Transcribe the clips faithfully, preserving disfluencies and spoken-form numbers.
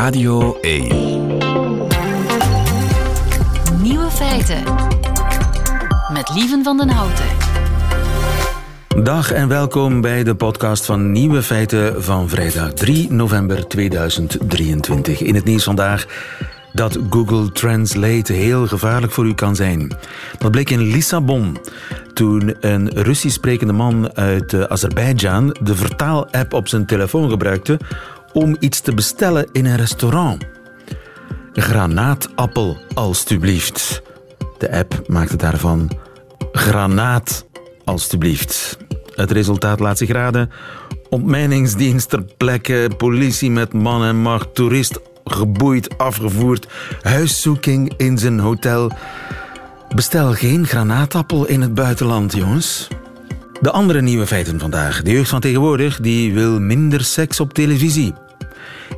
Radio één. Nieuwe feiten. Met Lieven van den Houten. Dag en welkom bij de podcast van Nieuwe Feiten van vrijdag drie november tweeduizend drieëntwintig. In het nieuws vandaag dat Google Translate heel gevaarlijk voor u kan zijn. Dat bleek in Lissabon toen een Russisch sprekende man uit Azerbeidzjan de vertaal-app op zijn telefoon gebruikte om iets te bestellen in een restaurant. Granaatappel, alstublieft. De app maakte daarvan granaat. Alstublieft. Het resultaat laat zich raden. Ontmijningsdienst ter plekke, politie met man en macht, toerist geboeid, afgevoerd, huiszoeking in zijn hotel. Bestel geen granaatappel in het buitenland, jongens. De andere nieuwe feiten vandaag. De jeugd van tegenwoordig die wil minder seks op televisie.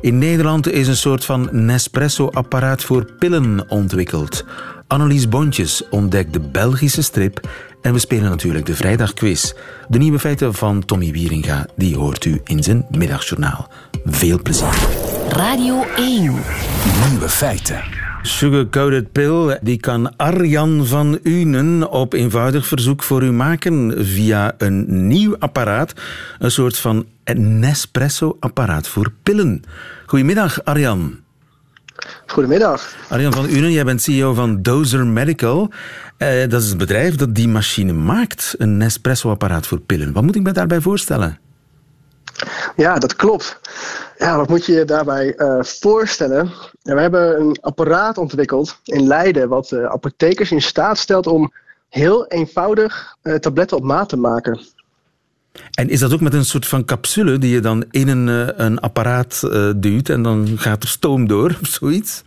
In Nederland is een soort van Nespresso-apparaat voor pillen ontwikkeld. Annelies Bontjes ontdekt de Belgische strip. En we spelen natuurlijk de Vrijdagquiz. De nieuwe feiten van Tommy Wieringa, die hoort u in zijn middagjournaal. Veel plezier. Radio één. Nieuwe feiten. Sugar-coated pill, die kan Arjan van Unen op eenvoudig verzoek voor u maken via een nieuw apparaat. Een soort van Nespresso-apparaat voor pillen. Goedemiddag, Arjan. Goedemiddag. Arjan van Unen, jij bent C E O van Dozer Medical. Eh, dat is het bedrijf dat die machine maakt, een Nespresso-apparaat voor pillen. Wat moet ik me daarbij voorstellen? Ja, dat klopt. Ja, wat moet je je daarbij uh, voorstellen? Ja, we hebben een apparaat ontwikkeld in Leiden wat uh, apothekers in staat stelt om heel eenvoudig uh, tabletten op maat te maken. En is dat ook met een soort van capsule die je dan in een, een apparaat uh, duwt en dan gaat er stoom door of zoiets?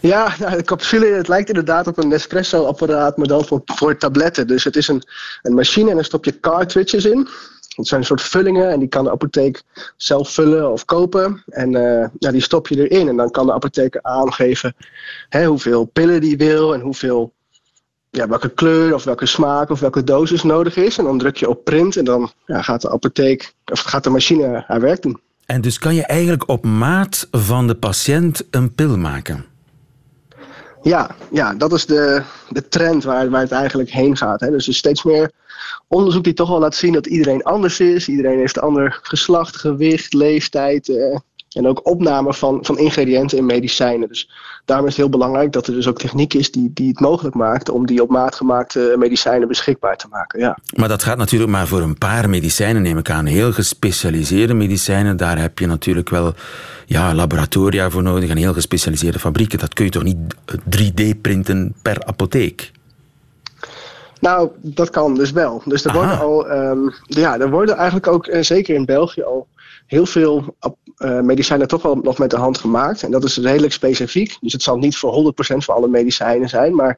Ja, nou, de capsule, het lijkt inderdaad op een Nespresso-apparaat, maar dan voor, voor tabletten. Dus het is een, een machine en daar stop je cartridges in. Dat zijn een soort vullingen en die kan de apotheek zelf vullen of kopen. En uh, ja, die stop je erin en dan kan de apotheker aangeven hè, hoeveel pillen die wil en hoeveel... Ja, welke kleur of welke smaak of welke dosis nodig is. En dan druk je op print en dan ja, gaat de apotheek of gaat de machine haar werk doen. En dus kan je eigenlijk op maat van de patiënt een pil maken? Ja, ja dat is de, de trend waar, waar het eigenlijk heen gaat. Hè. Dus er is steeds meer onderzoek die toch wel laat zien dat iedereen anders is. Iedereen heeft een ander geslacht, gewicht, leeftijd... Eh, En ook opname van, van ingrediënten in medicijnen. Dus daarom is het heel belangrijk dat er dus ook techniek is die, die het mogelijk maakt om die op maat gemaakte medicijnen beschikbaar te maken. Ja. Maar dat gaat natuurlijk maar voor een paar medicijnen, neem ik aan. Heel gespecialiseerde medicijnen, daar heb je natuurlijk wel ja, laboratoria voor nodig en heel gespecialiseerde fabrieken. Dat kun je toch niet drie D printen per apotheek? Nou, dat kan dus wel. Dus er Aha. worden al, um, ja, er worden eigenlijk ook, uh, zeker in België al, heel veel uh, medicijnen toch wel nog met de hand gemaakt. En dat is redelijk specifiek. Dus het zal niet voor honderd procent van alle medicijnen zijn. Maar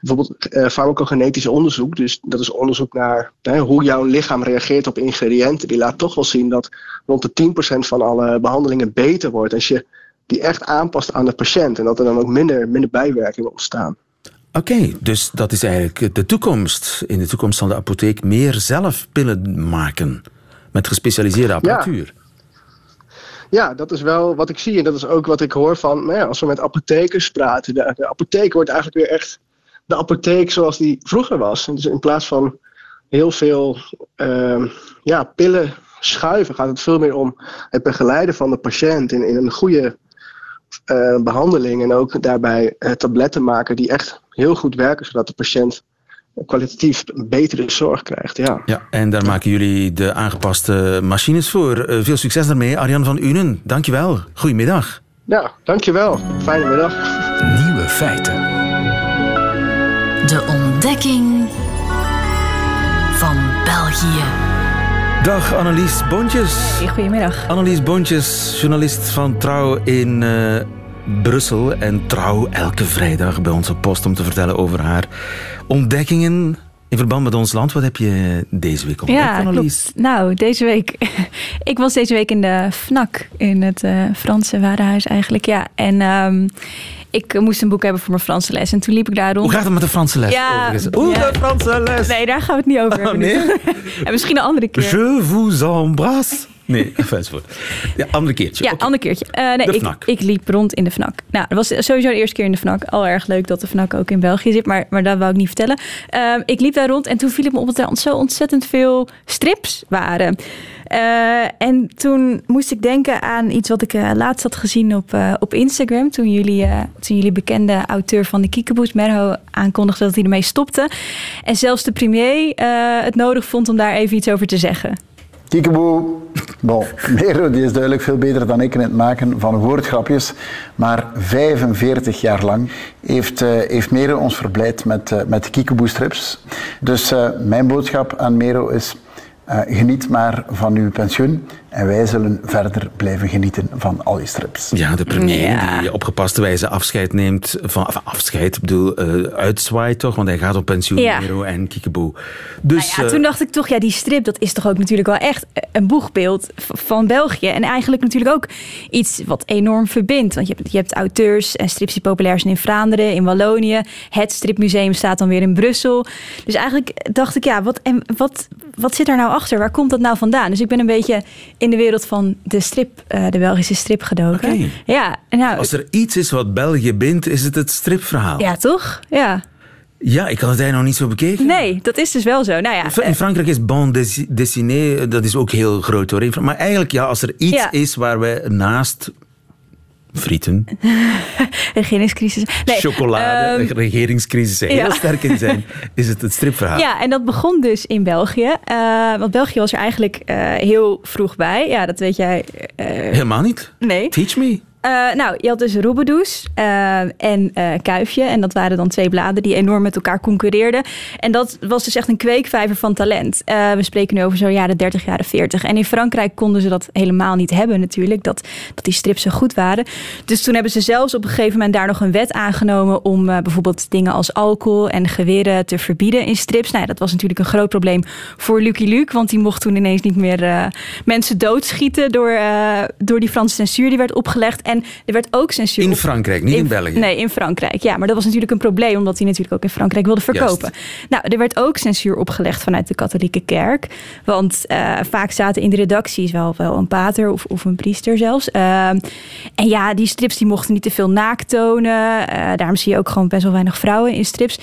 bijvoorbeeld uh, farmacogenetisch onderzoek. Dus dat is onderzoek naar hè, hoe jouw lichaam reageert op ingrediënten. Die laat toch wel zien dat rond de tien procent van alle behandelingen beter wordt. Als je die echt aanpast aan de patiënt. En dat er dan ook minder, minder bijwerkingen ontstaan. Oké, okay, dus dat is eigenlijk de toekomst. In de toekomst zal de apotheek meer zelf pillen maken. Met gespecialiseerde apparatuur. Ja. Ja, dat is wel wat ik zie. En dat is ook wat ik hoor van... Nou ja, als we met apothekers praten... De, de apotheek wordt eigenlijk weer echt... de apotheek zoals die vroeger was. En dus in plaats van heel veel... Uh, ja, pillen schuiven... gaat het veel meer om het begeleiden van de patiënt... in, in een goede uh, behandeling. En ook daarbij uh, tabletten maken... die echt heel goed werken... zodat de patiënt... kwalitatief betere zorg krijgt, ja. Ja, en daar maken jullie de aangepaste machines voor. Uh, veel succes daarmee, Arjan van Unen. Dankjewel. Goedemiddag. Ja, dankjewel. Fijne middag. Nieuwe feiten. De ontdekking van België. Dag Annelies Bontjes. Hey, goedemiddag. Annelies Bontjes, journalist van Trouw in... Uh, Brussel en Trouw elke vrijdag bij onze post om te vertellen over haar ontdekkingen in verband met ons land. Wat heb je deze week ontdekt, ja, Annelies? Nou, deze week... ik was deze week in de F N A C, in het uh, Franse warenhuis eigenlijk. Ja, en um, ik moest een boek hebben voor mijn Franse les. En toen liep ik daar rond. Hoe gaat het met de Franse les? Ja, Oeh, ja. de Franse les! Nee, daar gaan we het niet over hebben. Oh, nee? En misschien een andere keer. Je vous embrasse. Nee, Amersfoort. Ja, andere keertje. Ja, okay. ander keertje. Uh, nee, ik, ik liep rond in de FNAC. Nou, dat was sowieso de eerste keer in de FNAC. Al erg leuk dat de FNAC ook in België zit, maar, maar dat wou ik niet vertellen. Uh, ik liep daar rond en toen viel het me op dat er zo ontzettend veel strips waren. Uh, en toen moest ik denken aan iets wat ik uh, laatst had gezien op, uh, op Instagram. Toen jullie, uh, toen jullie bekende auteur van de Kiekeboes, Merho, aankondigde dat hij ermee stopte. En zelfs de premier uh, het nodig vond om daar even iets over te zeggen. Kiekeboe, bon, Merho die is duidelijk veel beter dan ik in het maken van woordgrapjes. Maar vijfenveertig jaar lang heeft, uh, heeft Merho ons verblijd met, uh, met Kiekeboe-strips. Dus uh, mijn boodschap aan Merho is... Uh, geniet maar van uw pensioen en wij zullen verder blijven genieten van al die strips. Ja, de premier ja. die op gepaste wijze afscheid neemt van, van afscheid, ik bedoel, uh, uitzwaait toch, want hij gaat op pensioen, ja. Merho en Kiekeboe. Dus, nou ja, uh, toen dacht ik toch, ja, die strip, dat is toch ook natuurlijk wel echt een boegbeeld van België en eigenlijk natuurlijk ook iets wat enorm verbindt, want je hebt, je hebt auteurs en strips die populair zijn in Vlaanderen, in Wallonië, het stripmuseum staat dan weer in Brussel. Dus eigenlijk dacht ik, ja, wat, en wat, wat zit er nou achter? Waar komt dat nou vandaan? Dus ik ben een beetje in de wereld van de strip, uh, de Belgische strip gedoken. Okay. Ja, en nou, als er iets is wat België bindt, is het het stripverhaal. Ja, toch? Ja. Ja, ik had het eigenlijk nog niet zo bekeken. Nee, dat is dus wel zo. Nou ja, in Frankrijk is bande dessinée, dat is ook heel groot hoor. Maar eigenlijk, ja, als er iets ja. is waar wij naast... Frieten. Regeringscrisis. Nee, chocolade, um, regeringscrisis. Heel ja. sterk in zijn, is het het stripverhaal. Ja, en dat begon dus in België. Uh, want België was er eigenlijk uh, heel vroeg bij. Ja, dat weet jij... Uh, Helemaal niet. Nee. Teach me. Uh, nou, je had dus Robbedoes uh, en uh, Kuifje. En dat waren dan twee bladen die enorm met elkaar concurreerden. En dat was dus echt een kweekvijver van talent. Uh, we spreken nu over zo'n jaren dertig, jaren veertig. En in Frankrijk konden ze dat helemaal niet hebben natuurlijk. Dat, dat die strips zo goed waren. Dus toen hebben ze zelfs op een gegeven moment daar nog een wet aangenomen... om uh, bijvoorbeeld dingen als alcohol en geweren te verbieden in strips. Nou, ja, dat was natuurlijk een groot probleem voor Lucky Luke. Want die mocht toen ineens niet meer uh, mensen doodschieten... Door, uh, door die Franse censuur die werd opgelegd... En er werd ook censuur... In Frankrijk, niet in, in België. Nee, in Frankrijk. Ja, maar dat was natuurlijk een probleem... omdat hij natuurlijk ook in Frankrijk wilde verkopen. Just. Nou, er werd ook censuur opgelegd vanuit de katholieke kerk. Want uh, vaak zaten in de redacties wel, wel een pater of, of een priester zelfs. Uh, en ja, die strips die mochten niet te veel naakt tonen. Uh, daarom zie je ook gewoon best wel weinig vrouwen in strips...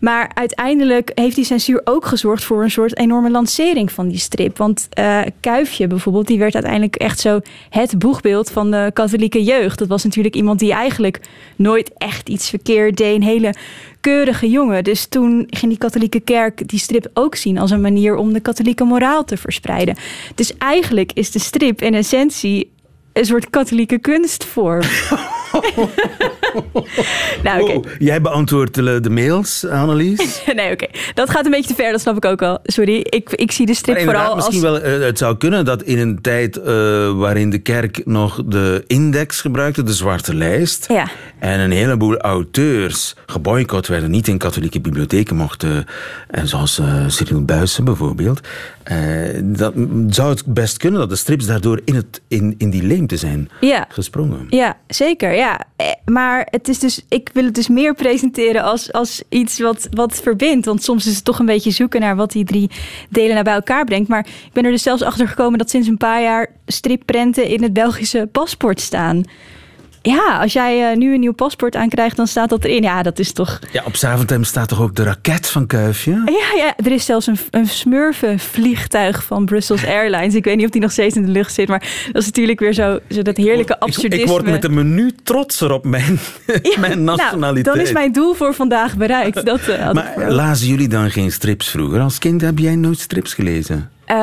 Maar uiteindelijk heeft die censuur ook gezorgd voor een soort enorme lancering van die strip. Want uh, Kuifje bijvoorbeeld, die werd uiteindelijk echt zo het boegbeeld van de katholieke jeugd. Dat was natuurlijk iemand die eigenlijk nooit echt iets verkeerd deed. Een hele keurige jongen. Dus toen ging die katholieke kerk die strip ook zien als een manier om de katholieke moraal te verspreiden. Dus eigenlijk is de strip in essentie een soort katholieke kunstvorm. nou, okay. oh, jij beantwoordt de mails, Annelies. nee, oké. Okay. Dat gaat een beetje te ver, dat snap ik ook al. Sorry, ik, ik zie de strip vooral als... Misschien wel, het zou kunnen dat in een tijd uh, waarin de kerk nog de index gebruikte, de zwarte lijst, ja. en een heleboel auteurs geboycott werden, niet in katholieke bibliotheken mochten, en zoals uh, Cyriel Buysse bijvoorbeeld, uh, dat zou het best kunnen dat de strips daardoor in, het, in, in die leemte zijn ja. gesprongen. Ja, zeker, ja. Ja, maar het is dus, ik wil het dus meer presenteren als, als iets wat, wat verbindt. Want soms is het toch een beetje zoeken naar wat die drie delen naar bij elkaar brengt. Maar ik ben er dus zelfs achter gekomen dat sinds een paar jaar stripprenten in het Belgische paspoort staan. Ja, als jij nu een nieuw paspoort aankrijgt, dan staat dat erin. Ja, dat is toch... Ja, op Zaventem staat toch ook de raket van Kuifje? Ja, ja, er is zelfs een, een smurfenvliegtuig van Brussels Airlines. Ik weet niet of die nog steeds in de lucht zit, maar dat is natuurlijk weer zo, zo dat heerlijke absurdisme. Ik, ik word met een menu trotser op mijn, ja, mijn nationaliteit. Nou, dan is mijn doel voor vandaag bereikt. Dat, uh, maar voor... lazen jullie dan geen strips vroeger? Als kind heb jij nooit strips gelezen? Uh,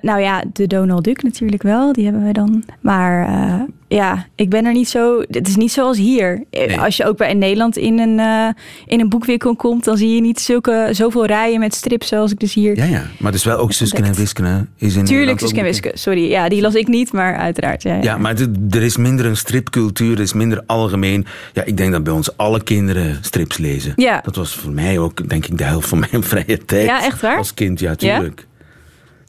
nou ja, de Donald Duck natuurlijk wel. Die hebben we dan. Maar uh, ja, ik ben er niet zo... Het is niet zoals hier. Nee. Als je ook bij in Nederland in een, uh, in een boekwinkel komt... dan zie je niet zulke, zoveel rijen met strips zoals ik dus hier... Ja, ja. Maar dus wel ook Suske en Wiske. Tuurlijk Suske en Wiske, sorry. Ja, die las ik niet, maar uiteraard. Ja, ja. ja maar er is minder een stripcultuur. Er is minder algemeen... Ja, ik denk dat bij ons alle kinderen strips lezen. Ja. Dat was voor mij ook, denk ik, de helft van mijn vrije tijd. Ja, echt waar? Als kind, ja, tuurlijk. Ja?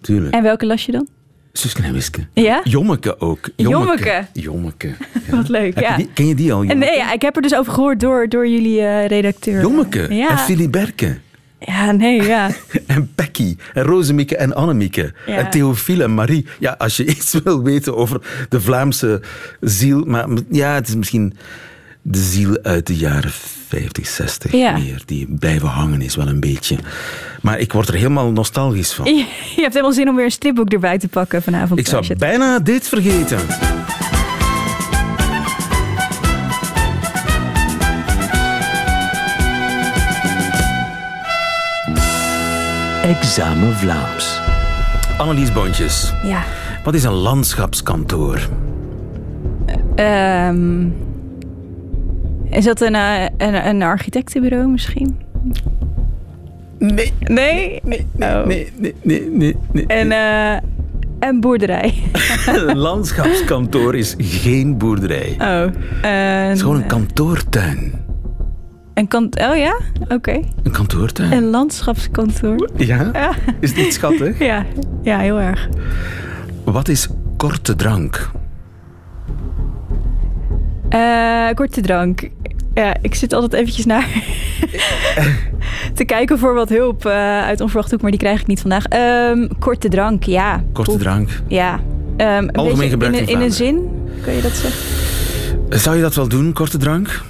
Tuurlijk. En welke las je dan? Suske en Wiske. Ja? Jommeke ook. Jommeke. Jommeke. Ja. Wat leuk, ja. Je die, ken je die al? Jommeke? Nee, ja, ik heb er dus over gehoord door, door jullie uh, redacteur. Jommeke ja. en Filiberke. Ja, nee, ja. En Becky, en Rozemieke en Annemieke. Ja. En Theofiel en Marie. Ja, als je iets wil weten over de Vlaamse ziel... Maar ja, het is misschien de ziel uit de jaren vijftig, zestig ja. meer. Die blijven hangen is wel een beetje. Maar ik word er helemaal nostalgisch van. Je, je hebt helemaal zin om weer een stripboek erbij te pakken vanavond. Ik zou het... bijna dit vergeten. Examen Vlaams. Annelies Bontjes. Ja. Wat is een landschapskantoor? Uh, um, is dat een, uh, een, een architectenbureau misschien? Nee. Nee? Nee, nee, oh. nee, nee, nee, nee, nee. En, uh, een boerderij. Een landschapskantoor is geen boerderij. Oh. Uh, het is gewoon een kantoortuin. Een kant- oh ja? Oké. Okay. Een kantoortuin. Een landschapskantoor. Ja? ja? Is dit schattig? Ja. ja, heel erg. Wat is korte drank? Uh, korte drank. Ja, ik zit altijd eventjes naar te kijken voor wat hulp uh, uit onverwacht hoek, maar die krijg ik niet vandaag. Um, korte drank, ja. Korte Oep. drank. Ja. Um, Algemeen gebruikt in, in, in een zin, kun je dat zeggen? Zou je dat wel doen, korte drank?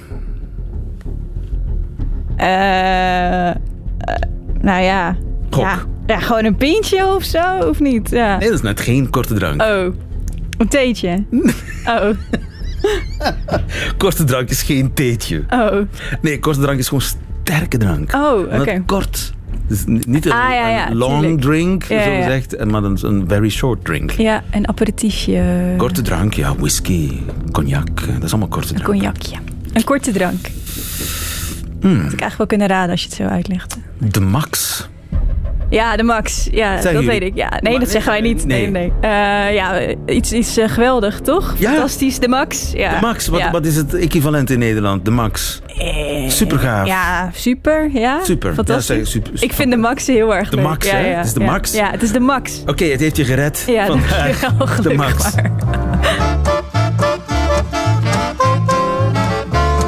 Uh, uh, nou ja. ja. Ja, gewoon een pintje of zo, of niet? Ja. Nee, dat is net geen korte drank. Oh, een theetje. Oh. Korte drank is geen theetje. Oh. Nee, korte drank is gewoon sterke drank. Oh, oké. Okay. Kort. Dus niet een, ah, ja, ja, een long tuurlijk. drink, ja, zo gezegd, ja. maar een, een very short drink. Ja, een aperitiefje. Korte drank, ja, whisky, cognac, dat is allemaal korte drank. Een cognac, ja. Een korte drank. Hmm. Dat had ik eigenlijk wel kunnen raden als je het zo uitlegt. De Max. Ja, de Max. Ja, dat jullie? weet ik. Ja, nee, maar dat zeggen wij niet. Nee, nee. nee. Uh, ja, iets, iets uh, geweldig, toch? Ja. Fantastisch, de Max. Ja. De Max, wat, ja. wat is het equivalent in Nederland? De Max. Eh, super gaaf. Ja, super. Ja. Super. Fantastisch. Ja, super, super. Ik vind de Max heel erg leuk. De Max, ja, hè? Ja, het is de ja. Max. Ja, het is de Max. Oké, okay, het heeft je gered. Ja, vandaag. Wel, de Max. Maar.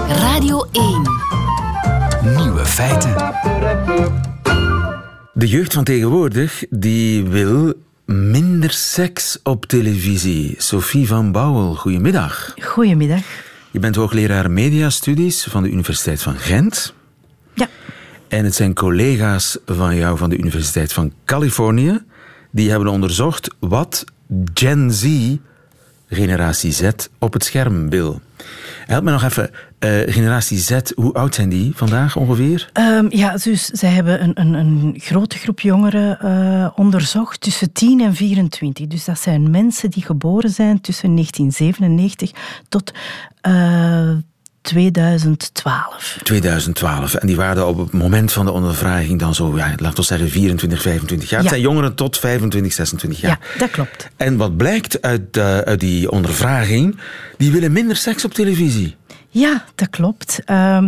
Radio één. Nieuwe feiten. De jeugd van tegenwoordig die wil minder seks op televisie. Sophie van Bouwel, goedemiddag. Goedemiddag. Je bent hoogleraar mediastudies van de Universiteit van Gent. Ja. En het zijn collega's van jou van de Universiteit van Californië die hebben onderzocht wat Gen Z, generatie Z, op het scherm wil. Help me nog even. Uh, generatie Z, hoe oud zijn die vandaag ongeveer? Um, ja, dus zij hebben een, een, een grote groep jongeren uh, onderzocht tussen tien en vierentwintig. Dus dat zijn mensen die geboren zijn tussen negentien zevenennegentig tot uh, tweeduizend twaalf. tweeduizend twaalf. En die waren op het moment van de ondervraging dan zo, ja, laten we zeggen, vierentwintig, vijfentwintig jaar. Ja. Het zijn jongeren tot vijfentwintig, zesentwintig jaar. Ja, dat klopt. En wat blijkt uit, uh, uit die ondervraging, die willen minder seks op televisie. Ja, dat klopt. Uh,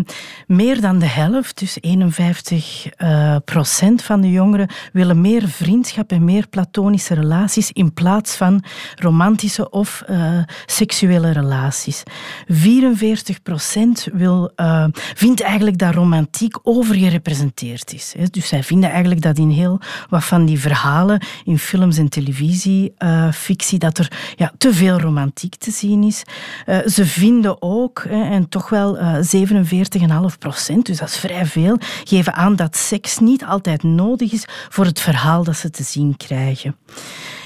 meer dan de helft, dus eenenvijftig uh, procent van de jongeren, willen meer vriendschap en meer platonische relaties in plaats van romantische of uh, seksuele relaties. vierenveertig procent wil, uh, vindt eigenlijk dat romantiek overgerepresenteerd is. Hè. Dus zij vinden eigenlijk dat in heel wat van die verhalen, in films en televisie, uh, fictie, dat er ja, te veel romantiek te zien is. Uh, ze vinden ook... Hè, en toch wel uh, zevenenveertig komma vijf procent, dus dat is vrij veel, geven aan dat seks niet altijd nodig is voor het verhaal dat ze te zien krijgen.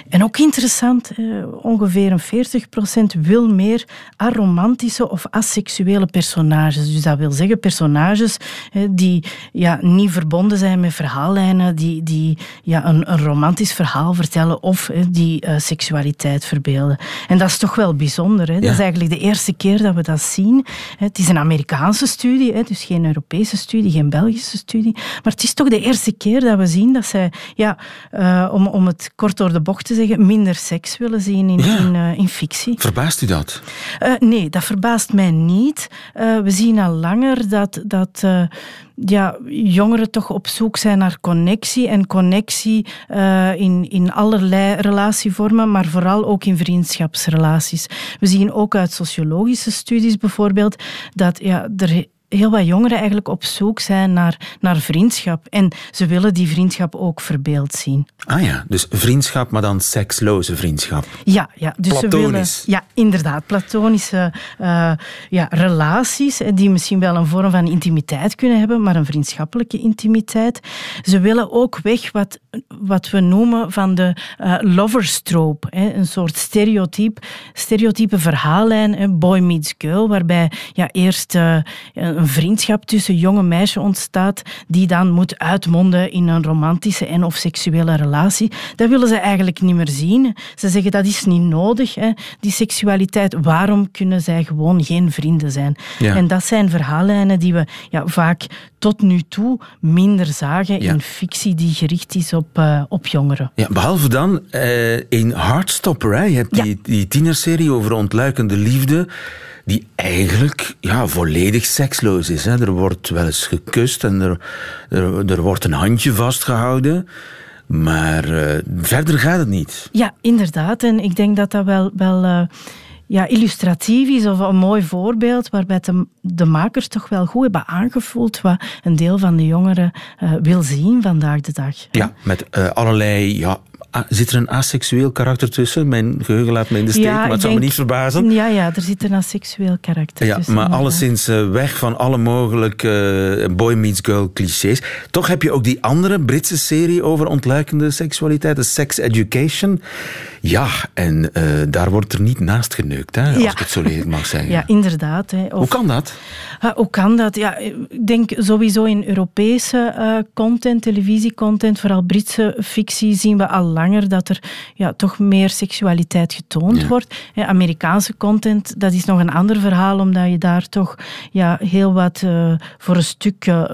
En ook interessant, eh, ongeveer een veertig procent wil meer aromantische of asexuele personages. Dus dat wil zeggen personages eh, die ja, niet verbonden zijn met verhaallijnen, die, die ja, een, een romantisch verhaal vertellen of eh, die uh, seksualiteit verbeelden. En dat is toch wel bijzonder. Hè? Ja. Dat is eigenlijk de eerste keer dat we dat zien. Het is een Amerikaanse studie, hè, dus geen Europese studie, geen Belgische studie. Maar het is toch de eerste keer dat we zien dat zij, ja, uh, om, om het kort door de bocht te zeggen, minder seks willen zien in, ja. in, uh, in fictie. Verbaast u dat? Uh, nee, dat verbaast mij niet. Uh, we zien al langer dat, dat uh, ja, jongeren toch op zoek zijn naar connectie. En connectie uh, in, in allerlei relatievormen, maar vooral ook in vriendschapsrelaties. We zien ook uit sociologische studies bijvoorbeeld dat ja, er heel wat jongeren eigenlijk op zoek zijn naar, naar vriendschap. En ze willen die vriendschap ook verbeeld zien. Ah ja, dus vriendschap, maar dan seksloze vriendschap. Ja, ja. Dus platonisch. Ze willen, ja, inderdaad. Platonische uh, ja, relaties die misschien wel een vorm van intimiteit kunnen hebben, maar een vriendschappelijke intimiteit. Ze willen ook weg wat, wat we noemen van de uh, loverstroop. Hè, een soort stereotype, stereotype verhaallijn, hè, boy meets girl, waarbij ja, eerst... Uh, een vriendschap tussen jonge meisjes ontstaat die dan moet uitmonden in een romantische en of seksuele relatie. Dat willen ze eigenlijk niet meer zien. Ze zeggen dat is niet nodig, hè. Die seksualiteit, waarom kunnen zij gewoon geen vrienden zijn? Ja. En dat zijn verhaallijnen die we ja, vaak tot nu toe minder zagen ja. in fictie die gericht is op, uh, op jongeren. Ja, behalve dan uh, in Heartstopper, hè. Je hebt ja. die, die tienerserie over ontluikende liefde die eigenlijk ja, volledig seksloos is. Hè. Er wordt wel eens gekust en er, er, er wordt een handje vastgehouden. Maar uh, verder gaat het niet. Ja, inderdaad. En ik denk dat dat wel... wel uh Ja, illustratief is of een mooi voorbeeld waarbij de, de makers toch wel goed hebben aangevoeld wat een deel van de jongeren uh, wil zien vandaag de dag. Ja, met uh, allerlei... Ja, a, zit er een aseksueel karakter tussen? Mijn geheugen laat me in de steek, ja, maar het denk, zou me niet verbazen. Ja, ja, er zit een aseksueel karakter ja, tussen. Maar alleszins uh, weg van alle mogelijke uh, boy meets girl clichés. Toch heb je ook die andere Britse serie over ontluikende seksualiteit, de Sex Education. Ja, en uh, daar wordt er niet naast genoemd. Hè, als ja. ik het zo leuk mag zeggen. Ja, inderdaad. Hè. Of, hoe kan dat? Uh, hoe kan dat? Ja, ik denk sowieso in Europese uh, content, televisiecontent, vooral Britse fictie, zien we al langer dat er ja, toch meer seksualiteit getoond ja. wordt. Hè, Amerikaanse content, dat is nog een ander verhaal, omdat je daar toch ja, heel wat uh, voor een stuk uh,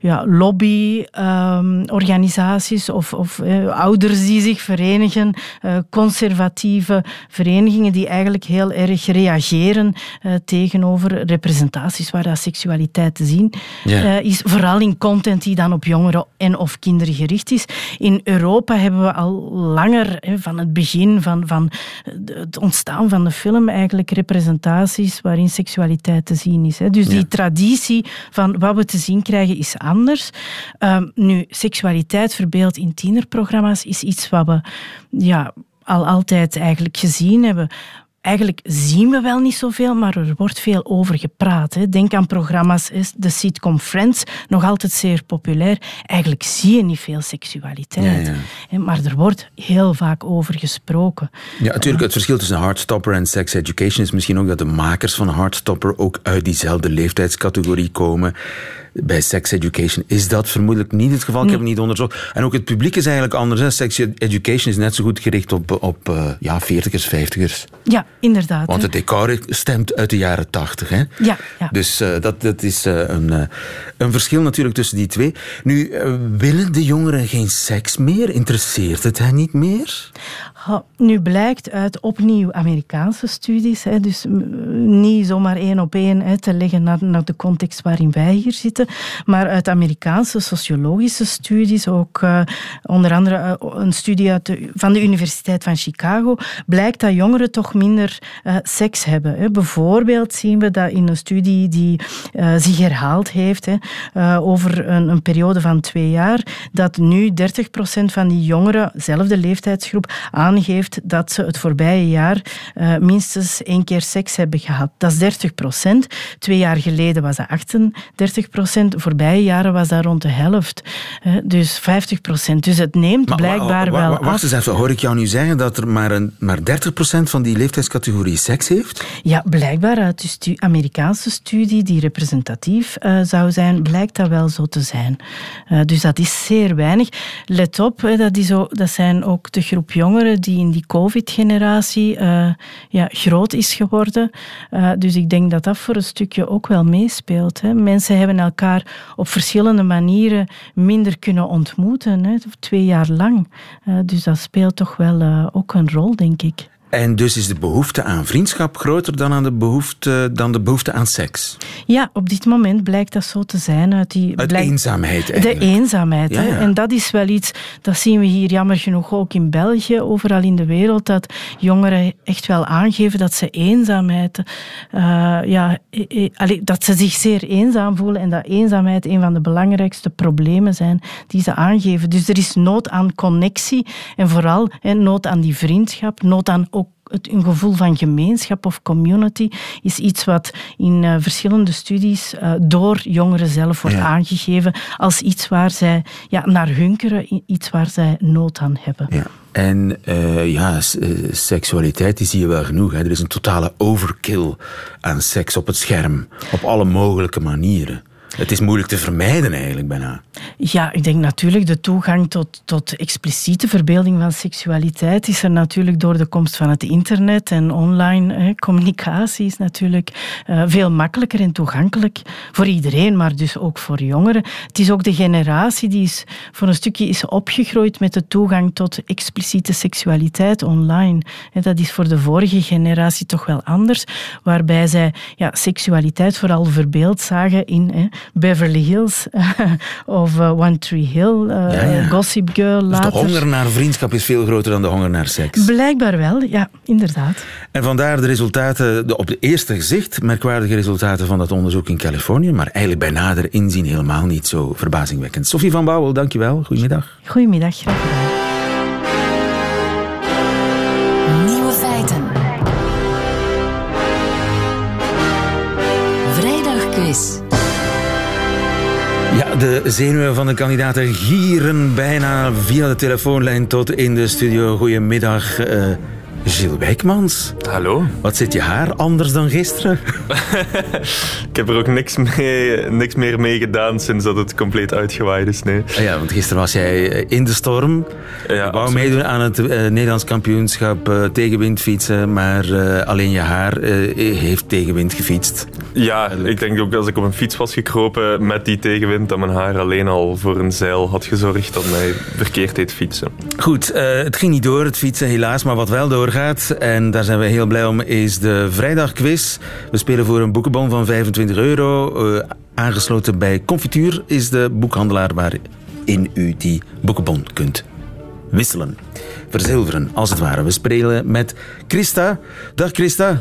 ja, lobby, um, organisaties of, of uh, ouders die zich verenigen, uh, conservatieve verenigingen die eigenlijk heel heel erg reageren uh, tegenover representaties waar dat seksualiteit te zien yeah. uh, is. Vooral in content die dan op jongeren en of kinderen gericht is. In Europa hebben we al langer, he, van het begin van, van het ontstaan van de film, eigenlijk representaties waarin seksualiteit te zien is. He. Dus yeah. die traditie van wat we te zien krijgen is anders. Uh, nu, seksualiteit verbeeld in tienerprogramma's is iets wat we ja, al altijd eigenlijk gezien hebben. Eigenlijk zien we wel niet zoveel, maar er wordt veel over gepraat. Hè. Denk aan programma's, de sitcom Friends, nog altijd zeer populair. Eigenlijk zie je niet veel seksualiteit. Ja, ja. Maar er wordt heel vaak over gesproken. Ja, natuurlijk. Het verschil tussen Heartstopper en Sex Education is misschien ook dat de makers van Heartstopper ook uit diezelfde leeftijdscategorie komen. Bij Sex Education is dat vermoedelijk niet het geval. Ik heb het niet onderzocht. En ook het publiek is eigenlijk anders. Hè. Sex Education is net zo goed gericht op, op uh, ja, veertigers, vijftigers. Ja, inderdaad. Want het decor stemt uit de jaren tachtig. Hè. Ja, ja. Dus uh, dat, dat is uh, een, uh, een verschil natuurlijk tussen die twee. Nu, uh, willen de jongeren geen seks meer? Interesseert het hen niet meer? Ha, nu blijkt uit opnieuw Amerikaanse studies, hè, dus niet zomaar één op één hè, te leggen naar, naar de context waarin wij hier zitten, maar uit Amerikaanse sociologische studies, ook uh, onder andere uh, een studie uit de, van de Universiteit van Chicago, blijkt dat jongeren toch minder uh, seks hebben. Hè. Bijvoorbeeld zien we dat in een studie die uh, zich herhaald heeft hè, uh, over een, een periode van twee jaar, dat nu dertig procent van die jongeren, zelfde leeftijdsgroep, aan aangeeft dat ze het voorbije jaar uh, minstens één keer seks hebben gehad. Dat is dertig procent. Twee jaar geleden was dat achtendertig procent. Voorbije jaren was dat rond de helft. Uh, dus vijftig procent. Dus het neemt maar, blijkbaar wa, wa, wa, wa, wel af. Wacht eens even, hoor ik jou nu zeggen dat er maar, een, maar dertig procent van die leeftijdscategorie seks heeft? Ja, blijkbaar uit de stu- Amerikaanse studie die representatief uh, zou zijn, blijkt dat wel zo te zijn. Uh, dus dat is zeer weinig. Let op, hè, dat, is ook, dat zijn ook de groep jongeren die in die COVID-generatie uh, ja, groot is geworden. Uh, dus ik denk dat dat voor een stukje ook wel meespeelt. Hè. Mensen hebben elkaar op verschillende manieren minder kunnen ontmoeten, hè, twee jaar lang. Uh, dus dat speelt toch wel uh, ook een rol, denk ik. En dus is de behoefte aan vriendschap groter dan, aan de, behoefte, dan de behoefte aan seks? Ja, op dit moment blijkt dat zo te zijn. Uit die uit blijk... eenzaamheid eigenlijk. De eenzaamheid. Ja, ja. En dat is wel iets, dat zien we hier jammer genoeg ook in België, overal in de wereld, dat jongeren echt wel aangeven dat ze eenzaamheid, uh, ja, e, e, allee, dat ze zich zeer eenzaam voelen en dat eenzaamheid een van de belangrijkste problemen zijn die ze aangeven. Dus er is nood aan connectie en vooral he, nood aan die vriendschap, nood aan Het, een gevoel van gemeenschap of community is iets wat in uh, verschillende studies uh, door jongeren zelf wordt ja. aangegeven als iets waar zij ja, naar hunkeren, iets waar zij nood aan hebben. Ja. En uh, ja, seksualiteit, die zie je wel genoeg. Hè. Er is een totale overkill aan seks op het scherm, op alle mogelijke manieren. Het is moeilijk te vermijden eigenlijk bijna. Ja, ik denk natuurlijk de toegang tot, tot expliciete verbeelding van seksualiteit is er natuurlijk door de komst van het internet en online hè, communicatie is natuurlijk uh, veel makkelijker en toegankelijk voor iedereen, maar dus ook voor jongeren. Het is ook de generatie die is, voor een stukje is opgegroeid met de toegang tot expliciete seksualiteit online. En dat is voor de vorige generatie toch wel anders, waarbij zij ja, seksualiteit vooral verbeeld zagen in... Hè, Beverly Hills of uh, One Tree Hill, uh, ja, ja. Gossip Girl. Dus later. De honger naar vriendschap is veel groter dan de honger naar seks. Blijkbaar wel, ja, inderdaad. En vandaar de resultaten, de, op het eerste gezicht, merkwaardige resultaten van dat onderzoek in Californië, maar eigenlijk bij nader inzien helemaal niet zo verbazingwekkend. Sophie van Bouwel, dankjewel. Goedemiddag. Goedemiddag, graag gedaan. Nieuwe feiten. Vrijdagquiz. Ja, de zenuwen van de kandidaten gieren bijna via de telefoonlijn tot in de studio. Goedemiddag, uh, Gilles Wijkmans. Hallo. Wat zit je haar anders dan gisteren? Ik heb er ook niks, mee, niks meer mee gedaan sinds dat het compleet uitgewaaid is, nee. Ja, want gisteren was jij in de storm. Ja, je wou absoluut. meedoen aan het uh, Nederlands kampioenschap uh, tegenwind fietsen, maar uh, alleen je haar uh, heeft tegenwind gefietst. Ja, ik denk ook als ik op een fiets was gekropen met die tegenwind, dat mijn haar alleen al voor een zeil had gezorgd dat mij verkeerd deed fietsen. Goed, uh, het ging niet door, het fietsen helaas, maar wat wel doorgaat, en daar zijn we heel blij om, is de vrijdagquiz. We spelen voor een boekenbon van vijfentwintig euro. Uh, aangesloten bij Confituur is de boekhandelaar waarin u die boekenbon kunt wisselen. Verzilveren, als het ware. We spelen met Christa. Dag Christa.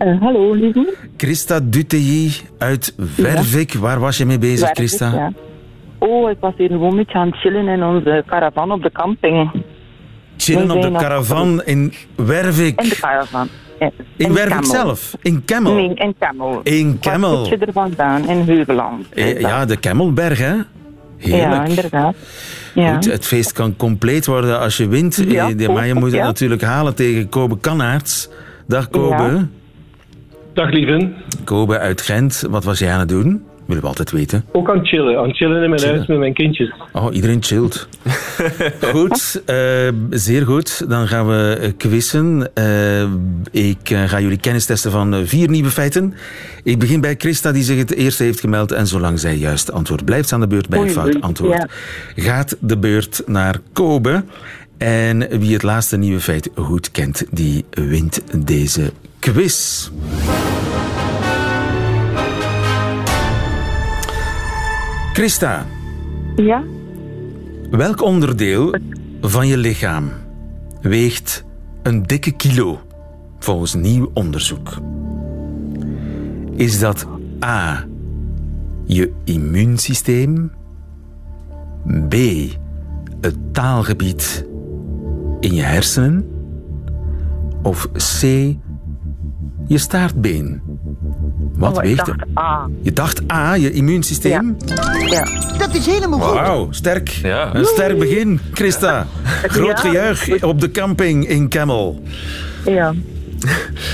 Uh, hallo, lieve. Christa Dutey uit Wervik. Ja. Waar was je mee bezig, Wervik, Christa? Ja. Oh, ik was hier gewoon een beetje aan het chillen in onze caravan op de camping. Chillen op de caravan in Wervik? In de caravan. Ja. In, in Wervik zelf? In Kemmel? Nee, in Kemmel. In Kemmel. Wat zit je er vandaan? In Heuveland. E, ja, de Kemmelberg, hè? Heerlijk. Ja, inderdaad. Ja. Goed, het feest kan compleet worden als je wint. Ja, e, maar je moet het ja. natuurlijk halen tegen Kobe Kannaerts. Dag, Kobe. Ja. Dag lieven. Kobe uit Gent, wat was jij aan het doen? Willen we altijd weten. Ook aan het chillen. Aan het chillen in mijn chillen. huis met mijn kindjes. Oh, iedereen chillt. Goed, uh, zeer goed. Dan gaan we quizzen. Uh, ik uh, ga jullie kennis testen van vier nieuwe feiten. Ik begin bij Christa, die zich het eerst heeft gemeld. En zolang zij juist antwoord blijft, aan de beurt bij een fout antwoord. Ja. Gaat de beurt naar Kobe. En wie het laatste nieuwe feit goed kent, die wint deze quiz. Christa. Ja? Welk onderdeel van je lichaam weegt een dikke kilo volgens nieuw onderzoek? Is dat A, je immuunsysteem, B, het taalgebied in je hersenen, of C, je staartbeen? Wat oh, weegt er? A. Je dacht A, je immuunsysteem? Ja. ja. Dat is helemaal goed. Wauw, sterk. Ja. Een sterk begin, Christa. Ja. Groot gejuich op de camping in Kemmel. Ja.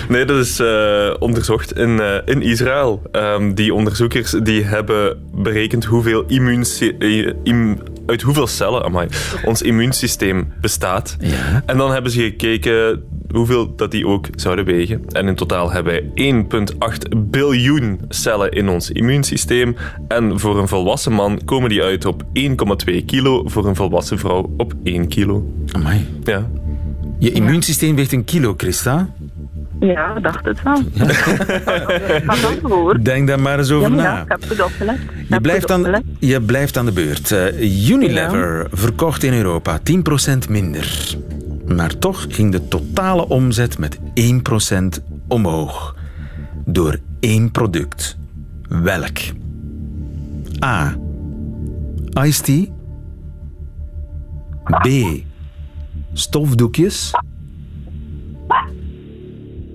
Nee, dat is uh, onderzocht in, uh, in Israël. Um, die onderzoekers die hebben berekend hoeveel immuunsysteem... Uh, im- uit hoeveel cellen, amai, ons immuunsysteem bestaat. Ja. En dan hebben ze gekeken hoeveel dat die ook zouden wegen. En in totaal hebben wij één komma acht biljoen cellen in ons immuunsysteem. En voor een volwassen man komen die uit op één komma twee kilo. Voor een volwassen vrouw op één kilo. Amai. Ja. Je immuunsysteem weegt een kilo, Christa. Ja, ik dacht het wel. Ja. Denk daar maar eens over ja, na. Ja, ik heb het opgelet. Je blijft, aan, je blijft aan de beurt. Uh, Unilever ja. verkocht in Europa tien procent minder. Maar toch ging de totale omzet met één procent omhoog. Door één product. Welk? A. Iced tea. B. Stofdoekjes.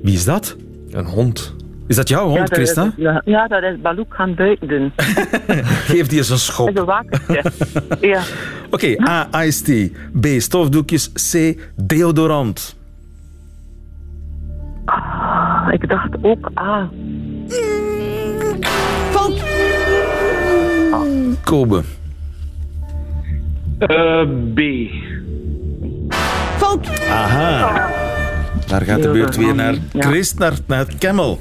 Wie is dat? Een hond. Is dat jouw hond, ja, dat Christa? Is, ja. ja, dat is Balouk gaan buiten doen. Geef die eens een schop. Dat is een wakertje. Ja. Oké, okay, A, iced tea. B, stofdoekjes. C, deodorant. Ah, ik dacht ook A. Fout. Ah. Kobe. Uh, B. Fout. Aha. Daar gaat de beurt weer naar Christ, naar, naar het Kemmel.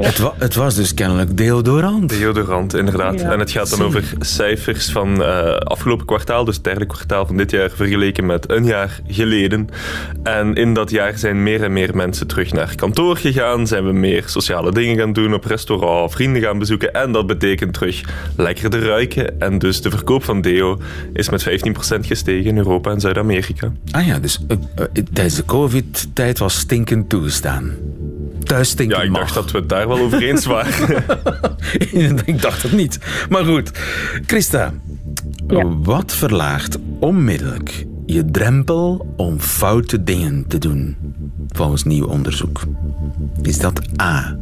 Het, wa, het was dus kennelijk deodorant. Deodorant, inderdaad. Ja. En het gaat dan over cijfers van uh, afgelopen kwartaal, dus het derde kwartaal van dit jaar, vergeleken met een jaar geleden. En in dat jaar zijn meer en meer mensen terug naar kantoor gegaan, zijn we meer sociale dingen gaan doen, op restaurant, vrienden gaan bezoeken. En dat betekent terug lekkerder ruiken. En dus de verkoop van deo is met vijftien procent gestegen in Europa en Zuid-Amerika. Ah ja, dus uh, uh, tijdens de covid-tijd was stinkend toegestaan. Thuis stinken mag. Ja, ik dacht mag. dat we het daar wel over eens waren. Ik dacht het niet. Maar goed. Christa, ja. wat verlaagt onmiddellijk je drempel om foute dingen te doen? Volgens nieuw onderzoek. Is dat A.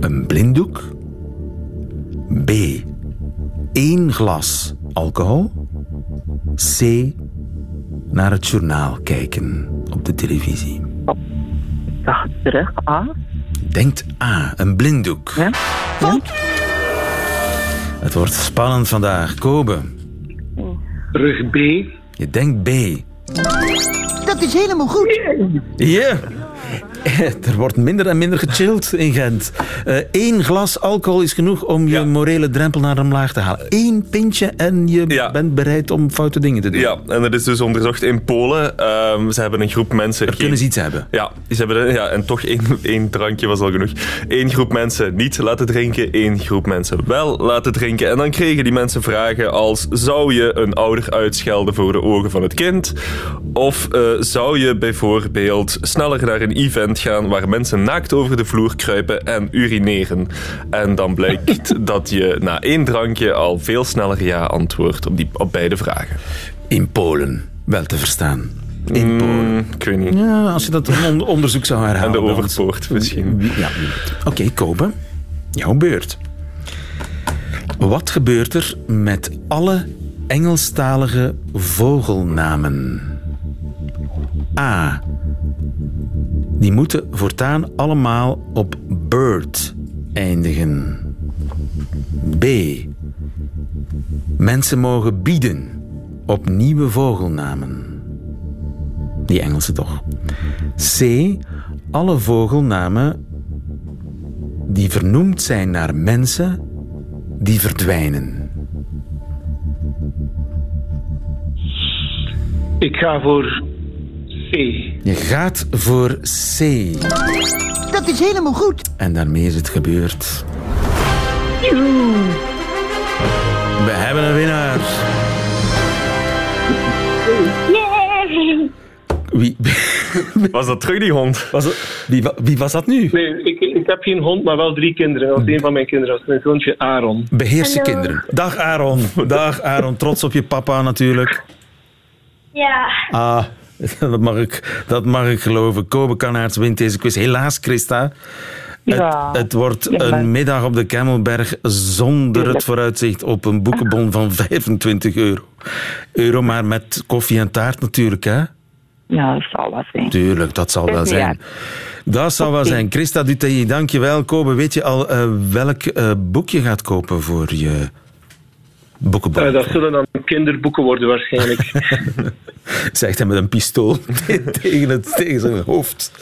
een blinddoek? B. één glas alcohol? C. naar het journaal kijken op de televisie? Dacht terug, A. Denkt A, een blinddoek. Ja? Ja. Het wordt spannend vandaag. Kobe. Terug B. Je denkt B. Dat is helemaal goed. Ja. Yeah. Er wordt minder en minder gechilled in Gent. Eén uh, glas alcohol is genoeg om ja. je morele drempel naar omlaag te halen. Eén pintje en je ja. bent bereid om foute dingen te doen. Ja, en dat is dus onderzocht in Polen. Uh, ze hebben een groep mensen... Er geen... kunnen ze iets hebben. Ja, ze hebben de, ja en toch één, één drankje was al genoeg. Eén groep mensen niet laten drinken, één groep mensen wel laten drinken. En dan kregen die mensen vragen als... Zou je een ouder uitschelden voor de ogen van het kind? Of uh, zou je bijvoorbeeld sneller naar een event gaan waar mensen naakt over de vloer kruipen en urineren. En dan blijkt dat je na één drankje al veel sneller ja antwoordt op, die, op beide vragen. In Polen, wel te verstaan. In mm, Polen. Ik weet niet. Ja, als je dat onderzoek zou herhalen. En de Overpoort misschien. Ja. Oké, okay, Kobe. Jouw beurt. Wat gebeurt er met alle Engelstalige vogelnamen? A. Die moeten voortaan allemaal op bird eindigen. B. Mensen mogen bieden op nieuwe vogelnamen. Die Engelse toch. C. Alle vogelnamen die vernoemd zijn naar mensen, die verdwijnen. Ik ga voor... Je gaat voor C. Dat is helemaal goed. En daarmee is het gebeurd. We hebben een winnaar. Wie? Was dat terug, die hond? Was dat, wie, wie was dat nu? Nee, ik, ik heb geen hond, maar wel drie kinderen. Dat is een van mijn kinderen. Dat is mijn zoontje Aaron. Beheers je kinderen. Dag Aaron. Dag Aaron. Trots op je papa natuurlijk. Ja. Ah. Dat mag ik, dat mag ik geloven. Kobe Kannaerts wint deze quiz. Helaas, Christa. Ja. Het, het wordt een middag op de Kemmelberg zonder het vooruitzicht op een boekenbon van vijfentwintig euro. Euro, maar met koffie en taart natuurlijk, hè? Ja, dat zal wel zijn. Tuurlijk, dat zal wel zijn. Dat zal wel zijn. Christa Dutey, dankjewel. Kobe, weet je al uh, welk uh, boek je gaat kopen voor je Boekenboeken. Uh, dat zullen dan kinderboeken worden waarschijnlijk. Zegt hij met een pistool tegen, het, tegen zijn hoofd.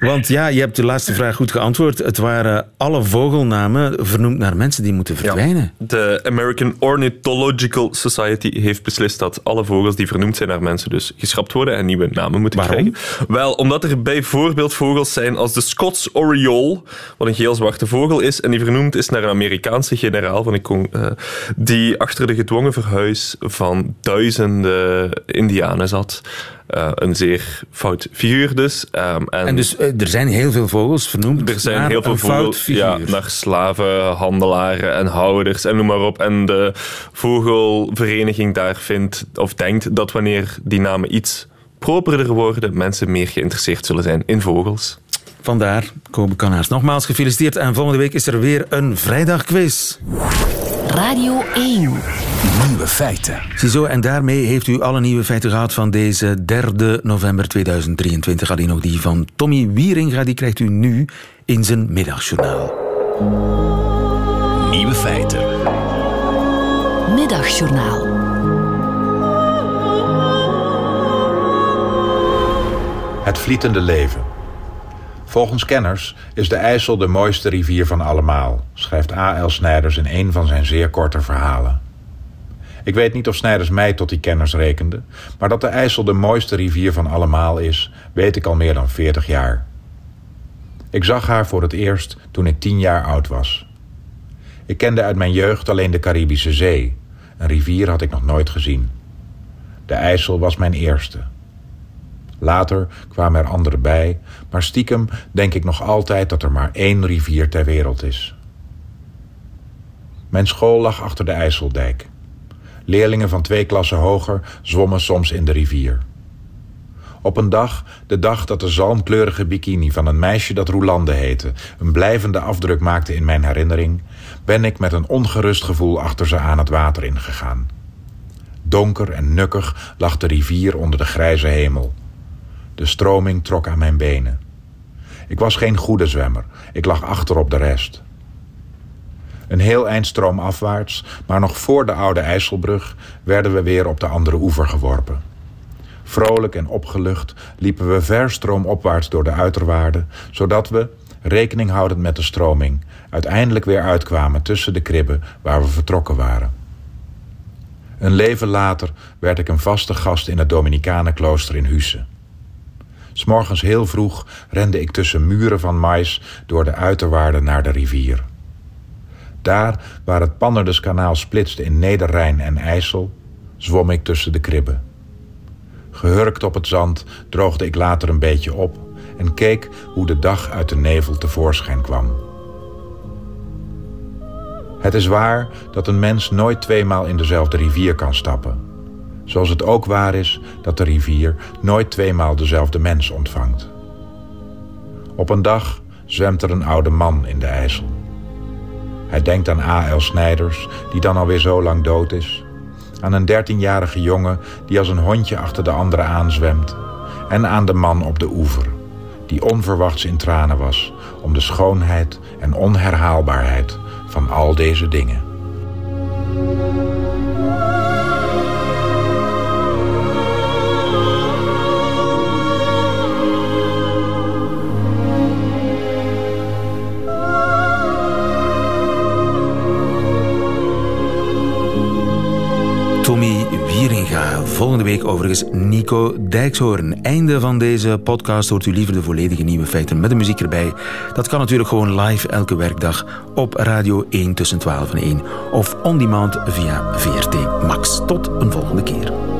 Want ja, je hebt de laatste vraag goed geantwoord. Het waren alle vogelnamen vernoemd naar mensen die moeten verdwijnen. Ja. De American Ornithological Society heeft beslist dat alle vogels die vernoemd zijn naar mensen dus geschrapt worden en nieuwe namen moeten Waarom? krijgen. Wel, omdat er bijvoorbeeld vogels zijn als de Scots Oriole, wat een geel-zwarte vogel is en die vernoemd is naar een Amerikaanse generaal van een uh, die achter de gedwongen verhuis van duizenden indianen zat. Uh, een zeer fout figuur dus. Um, en, en dus uh, er zijn heel veel vogels vernoemd er zijn naar heel veel een vogels, fout figuur. Ja, naar slaven, handelaren en houders en noem maar op. En de vogelvereniging daar vindt of denkt dat wanneer die namen iets properder worden, mensen meer geïnteresseerd zullen zijn in vogels. Vandaar Kobe Kannaerts. Nogmaals gefeliciteerd en volgende week is er weer een vrijdagquiz. Radio één. Nieuwe feiten. Ziezo, en daarmee heeft u alle nieuwe feiten gehad van deze derde november tweeduizend drieëntwintig. Alleen nog die van Tommy Wieringa, die krijgt u nu in zijn middagjournaal. Nieuwe feiten. Middagjournaal. Het vlietende leven. Volgens kenners is de IJssel de mooiste rivier van allemaal, schrijft A L Snijders in een van zijn zeer korte verhalen. Ik weet niet of Snijders mij tot die kenners rekende, maar dat de IJssel de mooiste rivier van allemaal is, weet ik al meer dan veertig jaar. Ik zag haar voor het eerst toen ik tien jaar oud was. Ik kende uit mijn jeugd alleen de Caribische Zee. Een rivier had ik nog nooit gezien. De IJssel was mijn eerste. Later kwamen er anderen bij, maar stiekem denk ik nog altijd dat er maar één rivier ter wereld is. Mijn school lag achter de IJsseldijk. Leerlingen van twee klassen hoger zwommen soms in de rivier. Op een dag, de dag dat de zalmkleurige bikini van een meisje dat Roelande heette, een blijvende afdruk maakte in mijn herinnering, ben ik met een ongerust gevoel achter ze aan het water ingegaan. Donker en nukkig lag de rivier onder de grijze hemel. De stroming trok aan mijn benen. Ik was geen goede zwemmer. Ik lag achter op de rest. Een heel eind stroomafwaarts, maar nog voor de oude IJsselbrug, werden we weer op de andere oever geworpen. Vrolijk en opgelucht liepen we ver stroomopwaarts door de uiterwaarden, zodat we, rekening houdend met de stroming, uiteindelijk weer uitkwamen tussen de kribben waar we vertrokken waren. Een leven later werd ik een vaste gast in het Dominicanenklooster in Huissen. 'S Morgens heel vroeg rende ik tussen muren van maïs door de uiterwaarden naar de rivier. Daar, waar het Pannerdenskanaal splitste in Nederrijn en IJssel, zwom ik tussen de kribben. Gehurkt op het zand droogde ik later een beetje op en keek hoe de dag uit de nevel tevoorschijn kwam. Het is waar dat een mens nooit tweemaal in dezelfde rivier kan stappen. Zoals het ook waar is dat de rivier nooit tweemaal dezelfde mens ontvangt. Op een dag zwemt er een oude man in de IJssel. Hij denkt aan A L Snijders, die dan alweer zo lang dood is. Aan een dertienjarige jongen die als een hondje achter de andere aanzwemt. En aan de man op de oever, die onverwachts in tranen was om de schoonheid en onherhaalbaarheid van al deze dingen. Volgende week overigens Nico Dijkshoorn. Einde van deze podcast. Hoort u liever de volledige nieuwe feiten met de muziek erbij. Dat kan natuurlijk gewoon live elke werkdag op Radio één tussen twaalf en één. Of on demand via V R T Max. Tot een volgende keer.